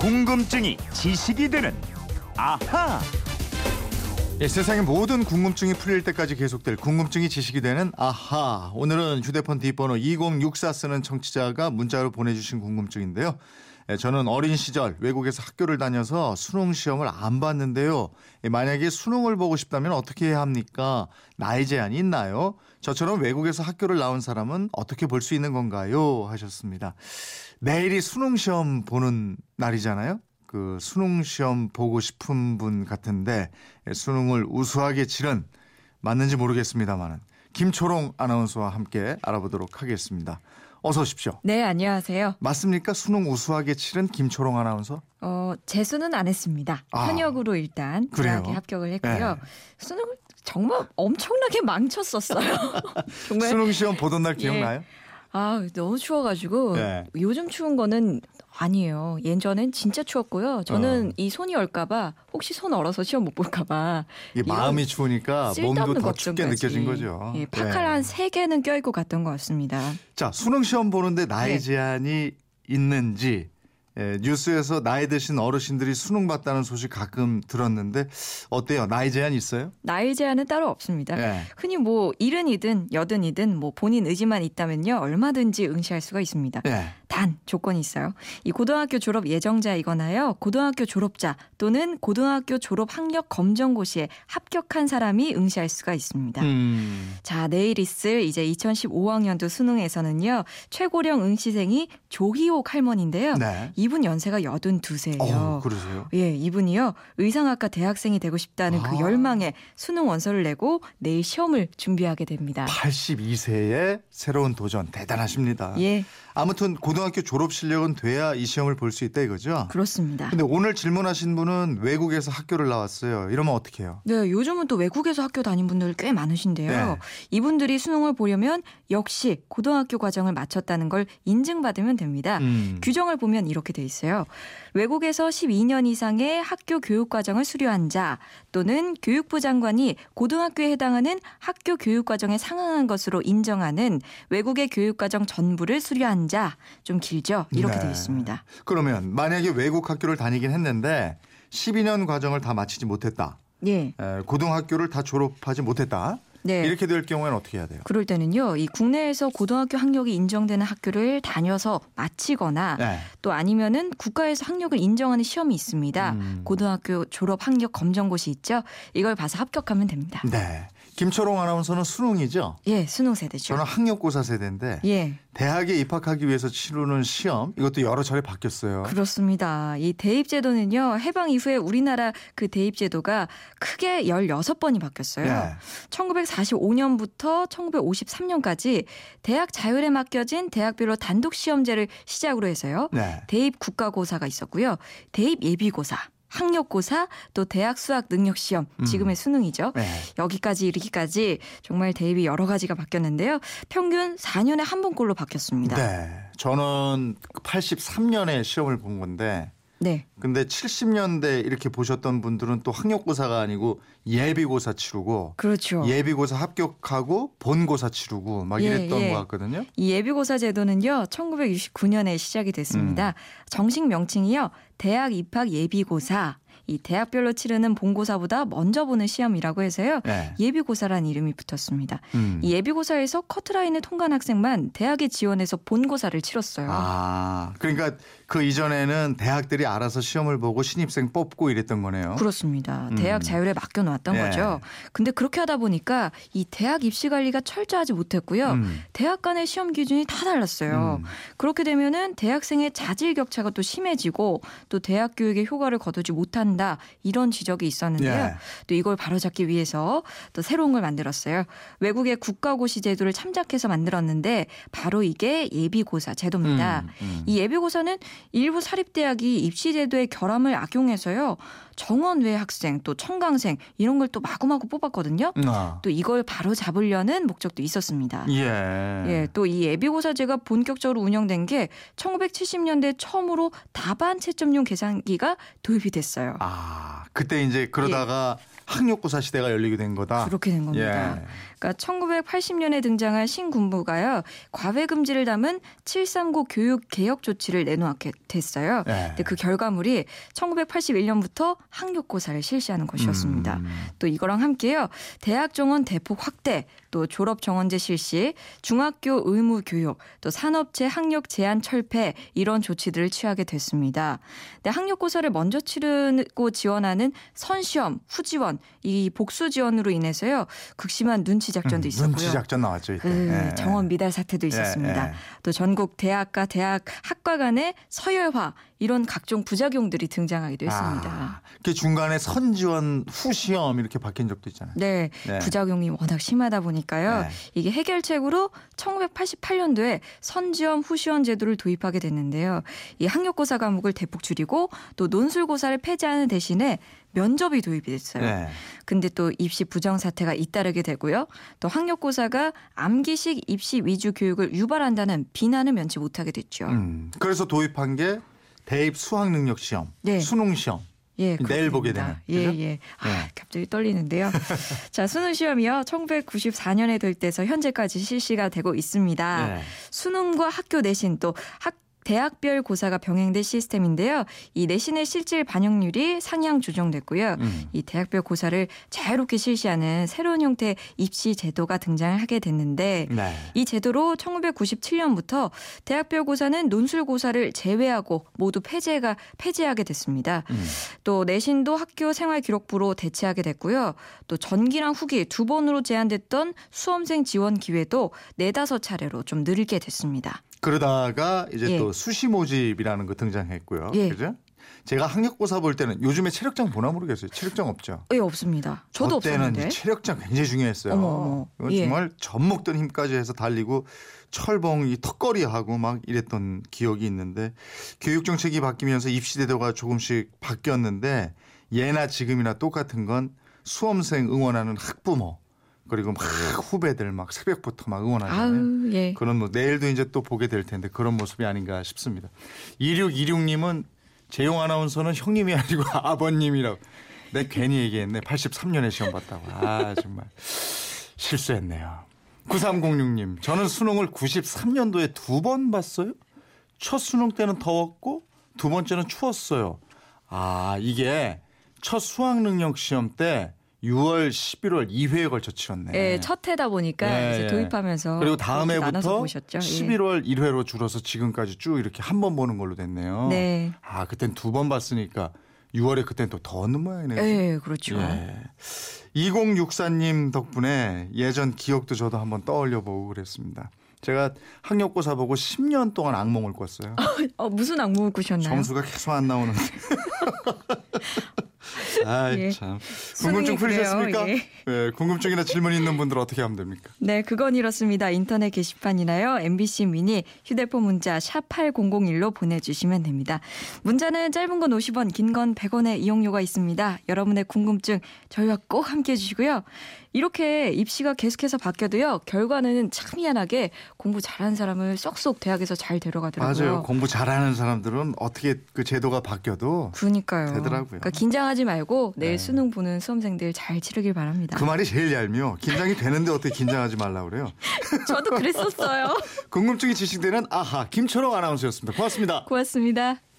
궁금증이 지식이 되는 아하. 예, 세상의 모든 궁금증이 풀릴 때까지 계속될 궁금증이 지식이 되는 아하. 오늘은 휴대폰 뒷번호 2064 쓰는 청취자가 문자로 보내주신 궁금증인데요. 예, 저는 어린 시절 외국에서 학교를 다녀서 수능 시험을 안 봤는데요. 예, 만약에 수능을 보고 싶다면 어떻게 해야 합니까? 나이 제한이 있나요? 저처럼 외국에서 학교를 나온 사람은 어떻게 볼 수 있는 건가요? 하셨습니다. 내일이 수능 시험 보는 날이잖아요. 그 수능 시험 보고 싶은 분 같은데 수능을 우수하게 치른, 맞는지 모르겠습니다만 김초롱 아나운서와 함께 알아보도록 하겠습니다. 어서 오십시오. 네, 안녕하세요. 맞습니까? 수능 우수하게 치른 김초롱 아나운서? 재수는 안 했습니다. 현역으로 일단 대학에 합격을 했고요. 네. 수능을 정말 엄청나게 망쳤었어요. 정말. 수능 시험 보던 날 기억나요? 예. 아, 너무 추워가지고. 네. 요즘 추운 거는 아니에요. 예전엔 진짜 추웠고요. 저는 이 손이 얼까봐, 혹시 손 얼어서 시험 못 볼까봐. 이 마음이 추우니까 몸도 더 춥게 느껴진 거죠. 예, 파카를 한 3개는 껴입고 갔던 것 같습니다. 자, 수능 시험 보는데 나이 제한이 있는지, 예, 뉴스에서 나이 드신 어르신들이 수능 봤다는 소식 가끔 들었는데 어때요? 나이 제한 있어요? 나이 제한은 따로 없습니다. 예. 흔히 뭐 70이든 80이든 뭐 본인 의지만 있다면요, 얼마든지 응시할 수가 있습니다. 예. 단 조건이 있어요. 이 고등학교 졸업 예정자이거나요, 고등학교 졸업자 또는 고등학교 졸업 학력 검정고시에 합격한 사람이 응시할 수가 있습니다. 자, 내일 있을 이제 2015학년도 수능에서는요, 최고령 응시생이 조희옥 할머니인데요. 네. 이분 연세가 82세예요. 그러세요? 예, 이분이요, 의상학과 대학생이 되고 싶다는 그 열망에 수능 원서를 내고 내일 시험을 준비하게 됩니다. 82세의 새로운 도전, 대단하십니다. 예. 아무튼 고등학교 졸업 실력은 돼야 이 시험을 볼 수 있다 이거죠? 그렇습니다. 근데 오늘 질문하신 분은 외국에서 학교를 나왔어요. 이러면 어떻게 해요? 네, 요즘은 또 외국에서 학교 다닌 분들 꽤 많으신데요. 네. 이분들이 수능을 보려면 역시 고등학교 과정을 마쳤다는 걸 인증받으면 됩니다. 규정을 보면 이렇게 돼 있어요. 외국에서 12년 이상의 학교 교육 과정을 수료한 자 또는 교육부 장관이 고등학교에 해당하는 학교 교육 과정에 상응한 것으로 인정하는 외국의 교육 과정 전부를 수료한 자, 좀 길죠? 이렇게 되어 있습니다. 그러면 만약에 외국 학교를 다니긴 했는데 12년 과정을 다 마치지 못했다. 예. 고등학교를 다 졸업하지 못했다. 네. 이렇게 될 경우에는 어떻게 해야 돼요? 그럴 때는요, 이 국내에서 고등학교 학력이 인정되는 학교를 다녀서 마치거나, 네, 또 아니면은 국가에서 학력을 인정하는 시험이 있습니다. 고등학교 졸업 학력 검정고시 있죠? 이걸 봐서 합격하면 됩니다. 네. 김초롱 아나운서는 수능이죠? 예, 수능 세대죠. 저는 학력고사 세대인데, 예, 대학에 입학하기 위해서 치르는 시험, 이것도 여러 차례 바뀌었어요. 그렇습니다. 이 대입제도는요, 해방 이후에 우리나라 그 대입제도가 크게 16번이 바뀌었어요. 예. 1945년부터 1953년까지 대학 자율에 맡겨진 대학별로 단독 시험제를 시작으로 해서요. 네. 대입 국가고사가 있었고요. 대입 예비고사, 학력고사, 또 대학 수학 능력 시험, 지금의 수능이죠. 네. 여기까지 이르기까지 정말 대입이 여러 가지가 바뀌었는데요. 평균 4년에 한 번꼴로 바뀌었습니다. 네. 저는 83년에 시험을 본 건데, 네, 근데 70년대 이렇게 보셨던 분들은 또 학력고사가 아니고 예비고사 치르고, 그렇죠, 예비고사 합격하고 본고사 치르고 막 이랬던 것 같거든요. 이 예비고사 제도는요, 1969년에 시작이 됐습니다. 정식 명칭이요, 대학 입학 예비고사. 이 대학별로 치르는 본고사보다 먼저 보는 시험이라고 해서요, 네, 예비고사라는 이름이 붙었습니다. 이 예비고사에서 커트라인을 통과한 학생만 대학에 지원해서 본고사를 치렀어요. 아, 그러니까 그 이전에는 대학들이 알아서 시험을 보고 신입생 뽑고 이랬던 거네요. 그렇습니다. 대학 자율에 맡겨놓았던 거죠. 근데 그렇게 하다 보니까 이 대학 입시 관리가 철저하지 못했고요. 대학 간의 시험 기준이 다 달랐어요. 그렇게 되면은 대학생의 자질 격차가 또 심해지고, 또 대학 교육의 효과를 거두지 못한다, 이런 지적이 있었는데요. 예. 또 이걸 바로잡기 위해서 또 새로운 걸 만들었어요. 외국의 국가고시 제도를 참작해서 만들었는데 바로 이게 예비고사 제도입니다. 이 예비고사는 일부 사립대학이 입시 제도의 결함을 악용해서요, 정원 외 학생, 또 청강생 이런 걸 또 마구마구 뽑았거든요. 또 이걸 바로잡으려는 목적도 있었습니다. 예. 예, 또 이 예비고사제가 본격적으로 운영된 게 1970년대 처음으로 답안 채점용 계산기가 도입이 됐어요. 아, 그때 이제 그러다가 학력고사 시대가 열리게 된 거다. 그렇게 된 겁니다. 예. 그러니까 1980년에 등장한 신군부가요. 과외 금지를 담은 7.39 교육 개혁 조치를 내놓게 됐어요. 예. 근데 그 결과물이 1981년부터 학력고사를 실시하는 것이었습니다. 또 이거랑 함께요. 대학 정원 대폭 확대, 또 졸업 정원제 실시, 중학교 의무 교육, 또 산업체 학력 제한 철폐 이런 조치들을 취하게 됐습니다. 근데 학력고사를 먼저 치르고 지원하는 선시험, 후지원, 이 복수 지원으로 인해서요. 극심한 눈치 작전도 있었고요. 눈치 작전 나왔죠. 이때. 정원 미달 사태도 있었습니다. 또 전국 대학과 대학 학과 간의 서열화 이런 각종 부작용들이 등장하기도 했습니다. 그 중간에 선지원, 후시험 이렇게 바뀐 적도 있잖아요. 네. 부작용이 워낙 심하다 보니까요. 이게 해결책으로 1988년도에 선지원, 후시원 제도를 도입하게 됐는데요. 이 학력고사 과목을 대폭 줄이고 또 논술고사를 폐지하는 대신에 면접이 도입이 됐어요. 근데 또 입시 부정 사태가 잇따르게 되고요. 또 학력고사가 암기식 입시 위주 교육을 유발한다는 비난을 면치 못하게 됐죠. 그래서 도입한 게 대입 수학능력시험, 수능시험. 예, 내일 보게 되는. 예. 갑자기 떨리는데요. 자, 수능 시험이요. 1994년에 도입돼서 현재까지 실시가 되고 있습니다. 수능과 학교 내신 또 대학별 고사가 병행된 시스템인데요. 이 내신의 실질 반영률이 상향 조정됐고요. 이 대학별 고사를 자유롭게 실시하는 새로운 형태의 입시 제도가 등장하게 됐는데 이 제도로 1997년부터 대학별 고사는 논술 고사를 제외하고 모두 폐지하게 됐습니다. 또 내신도 학교 생활 기록부로 대체하게 됐고요. 또 전기랑 후기 두 번으로 제한됐던 수험생 지원 기회도 4-5차례로 좀 늘게 됐습니다. 그러다가 이제 또 수시 모집이라는 거 등장했고요. 그죠? 제가 학력고사 볼 때는 요즘에 체력장 보나 모르겠어요. 체력장 없죠? 예, 없습니다. 저도 없었는데. 그때는 체력장 굉장히 중요했어요. 이건 정말 젖먹던 힘까지 해서 달리고 철봉 이 턱걸이하고 막 이랬던 기억이 있는데 교육 정책이 바뀌면서 입시 제도가 조금씩 바뀌었는데 예나 지금이나 똑같은 건 수험생 응원하는 학부모 그리고 막 후배들 막 새벽부터 막 응원하잖아요. 그런 뭐 내일도 이제 또 보게 될 텐데 그런 모습이 아닌가 싶습니다. 2626님은 재용 아나운서는 형님이 아니고 아버님이라고. 내 괜히 얘기했네. 83년에 시험 봤다고. 아 정말 실수했네요. 9306님 저는 수능을 93년도에 2번 봤어요. 첫 수능 때는 더웠고 두 번째는 추웠어요. 아 이게 첫 수학능력 시험 때 6월, 11월 2회에 걸쳐 치렀네. 네, 첫 해다 보니까 이제 도입하면서 그리고 다음 해부터 11월 1회로 줄어서 지금까지 쭉 이렇게 한 번 보는 걸로 됐네요. 네. 아, 그땐 두 번 봤으니까 6월에 그땐 또 더웠는 모양이네요. 네, 그렇죠. 2064님 덕분에 예전 기억도 저도 한번 떠올려 보고 그랬습니다. 제가 학력고사 보고 10년 동안 악몽을 꿨어요. 무슨 악몽을 꾸셨나요? 점수가 계속 안 나오는데. 참 궁금증 풀리셨습니까? 궁금증이나 질문 있는 분들 어떻게 하면 됩니까? 네, 그건 이렇습니다. 인터넷 게시판이나요. MBC 미니 휴대폰 문자 #8001로 보내주시면 됩니다. 문자는 짧은 건 50원, 긴 건 100원의 이용료가 있습니다. 여러분의 궁금증 저희와 꼭 함께해 주시고요. 이렇게 입시가 계속해서 바뀌어도요. 결과는 참 희한하게 공부 잘하는 사람을 쏙쏙 대학에서 잘 데려가더라고요. 맞아요. 공부 잘하는 사람들은 어떻게 그 제도가 바뀌어도 되더라고요. 그러니까 긴장하지 말고 내일 수능 보는 수험생들 잘 치르길 바랍니다. 그 말이 제일 얄미워. 긴장이 되는데 어떻게 긴장하지 말라고 그래요. 저도 그랬었어요. 궁금증이 지식되는 아하 김초롱 아나운서였습니다. 고맙습니다. 고맙습니다.